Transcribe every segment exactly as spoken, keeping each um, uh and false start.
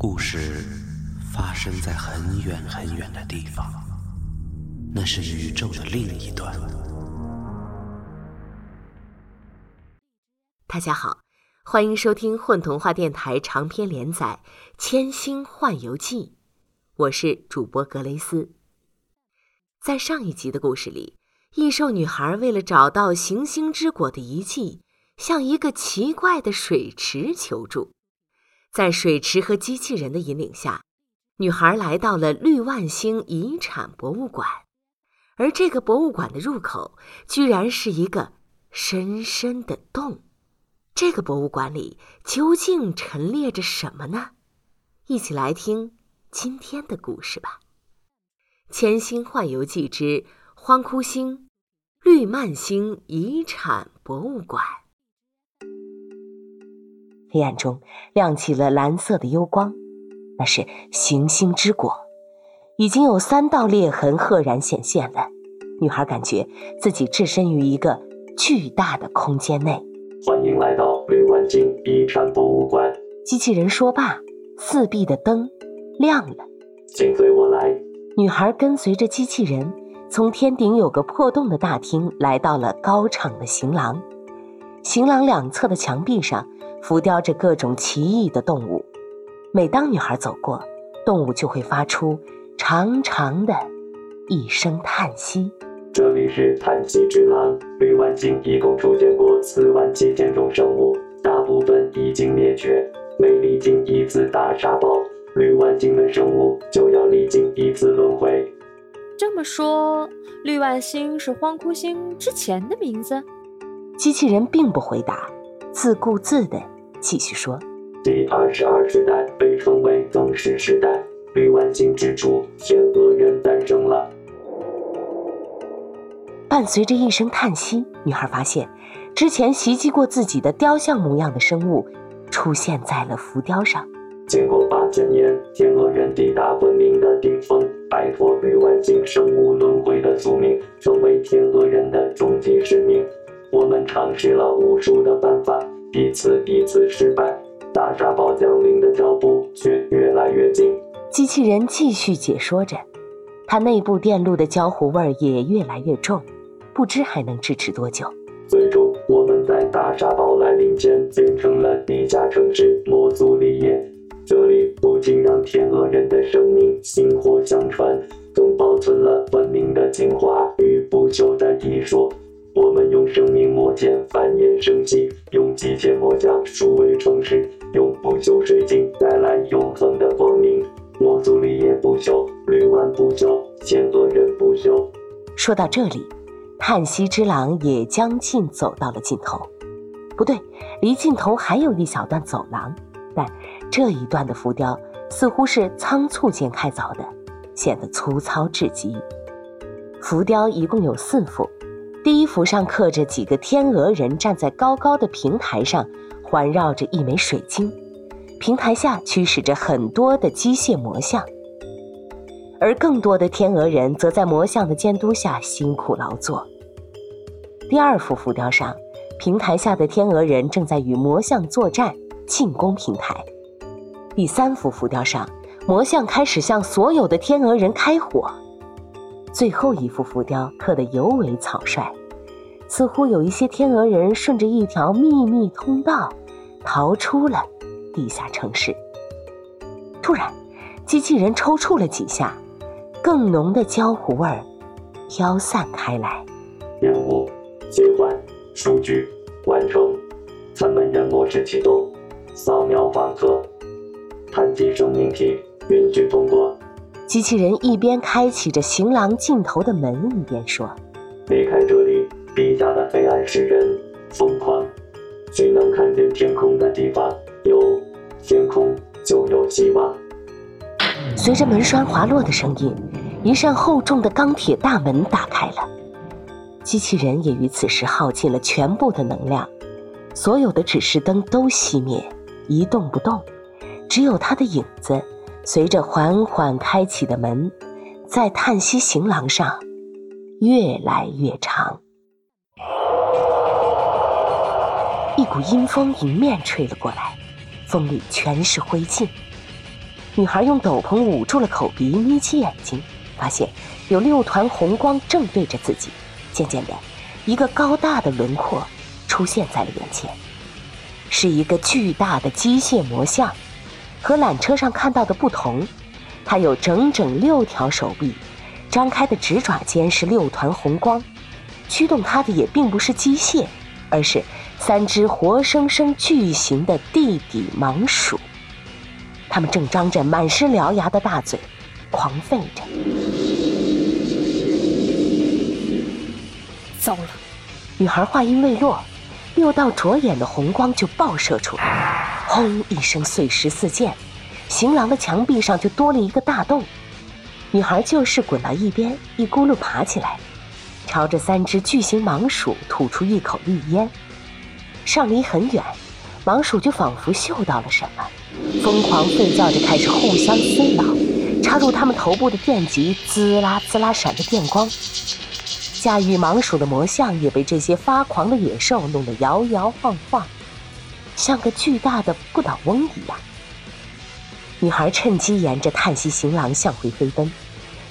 故事发生在很远很远的地方，那是宇宙的另一端。大家好，欢迎收听混童话电台长篇连载《千星幻游记》，我是主播格雷斯。在上一集的故事里，异兽女孩为了找到行星之果的遗迹，向一个奇怪的水池求助。在水池和机器人的引领下，女孩来到了绿万星遗产博物馆，而这个博物馆的入口居然是一个深深的洞。这个博物馆里究竟陈列着什么呢？一起来听今天的故事吧。千星幻游记之荒窟星绿蔓星遗产博物馆。黑暗中亮起了蓝色的幽光，那是行星之果，已经有三道裂痕赫然显现了。女孩感觉自己置身于一个巨大的空间内。欢迎来到绿万星遗产博物馆。机器人说罢，四壁的灯亮了。请随我来。女孩跟随着机器人，从天顶有个破洞的大厅来到了高敞的行廊。行廊两侧的墙壁上浮雕着各种奇异的动物，每当女孩走过，动物就会发出长长的一声叹息。这里是叹息之廊，绿万星一共出现过四万七千种生物，大部分已经灭绝，每历经一次大沙暴，绿万星的生物就要历经一次轮回。这么说，绿万星是荒窟星之前的名字？机器人并不回答，自顾自地继续说：第二十二世代被称为增世时代，绿万星之主天鹅人诞生了。伴随着一声叹息，女孩发现之前袭击过自己的雕像模样的生物出现在了浮雕上。经过八千年，天鹅人抵达文明的顶峰，摆脱绿万星生物轮回的宿命，成为天鹅人的终极使命。我们尝试了无数的办法，一次一次失败，大沙暴降临的脚步却越来越近。机器人继续解说着，它内部电路的焦糊味也越来越重，不知还能支持多久。最终，我们在大沙暴来临前建成了地下城市摩苏利叶，这里不仅让天鹅人的生命薪火相传，更保存了文明的精华与不朽的艺术。我们用生命磨剑繁衍生息，用机械磨下数位城市，用不朽水晶带来永恒的光明。摩苏利叶不朽，绿万不朽，天鹅人不朽。说到这里，叹息之廊也将近走到了尽头。不对，离尽头还有一小段走廊，但这一段的浮雕似乎是仓促间开凿的，显得粗糙至极。浮雕一共有四幅。第一幅上刻着几个天鹅人站在高高的平台上，环绕着一枚水晶，平台下驱使着很多的机械魔像，而更多的天鹅人则在魔像的监督下辛苦劳作。第二幅浮雕上，平台下的天鹅人正在与魔像作战，进攻平台。第三幅浮雕上，魔像开始向所有的天鹅人开火。最后一幅浮雕刻得尤为草率，似乎有一些天鹅人顺着一条秘密通道逃出了地下城市。突然，机器人抽搐了几下，更浓的焦糊味儿飘散开来。任务切换数据完成，咱们人模式启动，扫描访客，碳基生命体允许通过。机器人一边开启着行廊尽头的门，一边说：离开这里，地下的黑暗使人疯狂，谁能看见天空的地方，有天空就有希望。随着门栓滑落的声音，一扇厚重的钢铁大门打开了。机器人也于此时耗尽了全部的能量，所有的指示灯都熄灭，一动不动，只有它的影子随着缓缓开启的门，在叹息行廊上越来越长。一股阴风迎面吹了过来，风里全是灰烬。女孩用斗篷捂住了口鼻，眯起眼睛，发现有六团红光正对着自己。渐渐的，一个高大的轮廓出现在了眼前，是一个巨大的机械魔像。和缆车上看到的不同，它有整整六条手臂，张开的指爪间是六团红光。驱动它的也并不是机械，而是三只活生生巨型的地底盲鼠，它们正张着满是獠牙的大嘴，狂吠着。糟了！女孩话音未落，六道灼眼的红光就爆射出来，轰一声碎石四溅，行廊的墙壁上就多了一个大洞。女孩就是滚到一边，一咕噜爬起来，朝着三只巨型盲鼠吐出一口绿烟。尚离很远，盲鼠就仿佛嗅到了什么，疯狂吠叫着开始互相撕咬，插入它们头部的电极滋啦滋啦闪着电光。驾驭盲鼠的魔像也被这些发狂的野兽弄得摇摇晃晃，像个巨大的不倒翁一样。女孩趁机沿着叹息行廊向回飞奔，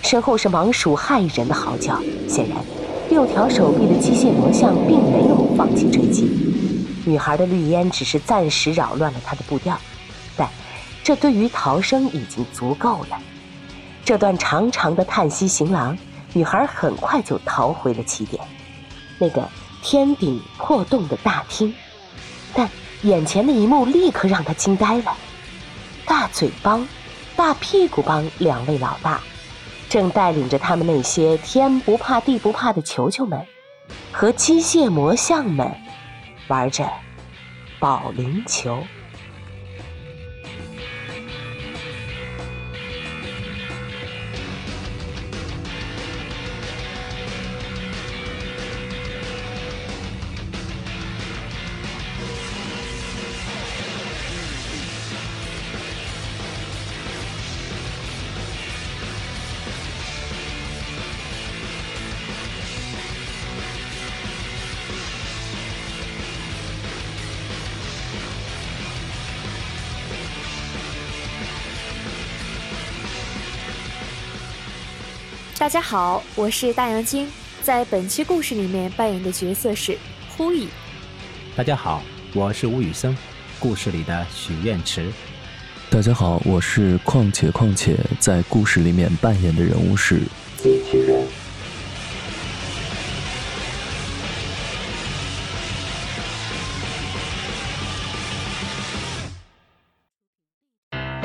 身后是盲鼠骇人的嚎叫。显然，六条手臂的机械魔像并没有放弃追击，女孩的绿烟只是暂时扰乱了她的步调，但这对于逃生已经足够了。这段长长的叹息行廊，女孩很快就逃回了起点，那个天顶破洞的大厅。但眼前的一幕立刻让她惊呆了，大嘴帮、大屁股帮两位老大正带领着他们那些天不怕地不怕的球球们和机械魔像们玩着保龄球。大家好，我是大洋鲸，在本期故事里面扮演的角色是呼蚁。大家好，我是吴宇森，故事里的许愿池。大家好，我是况且况且，在故事里面扮演的人物是机器人。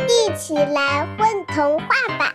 一起来混童话吧！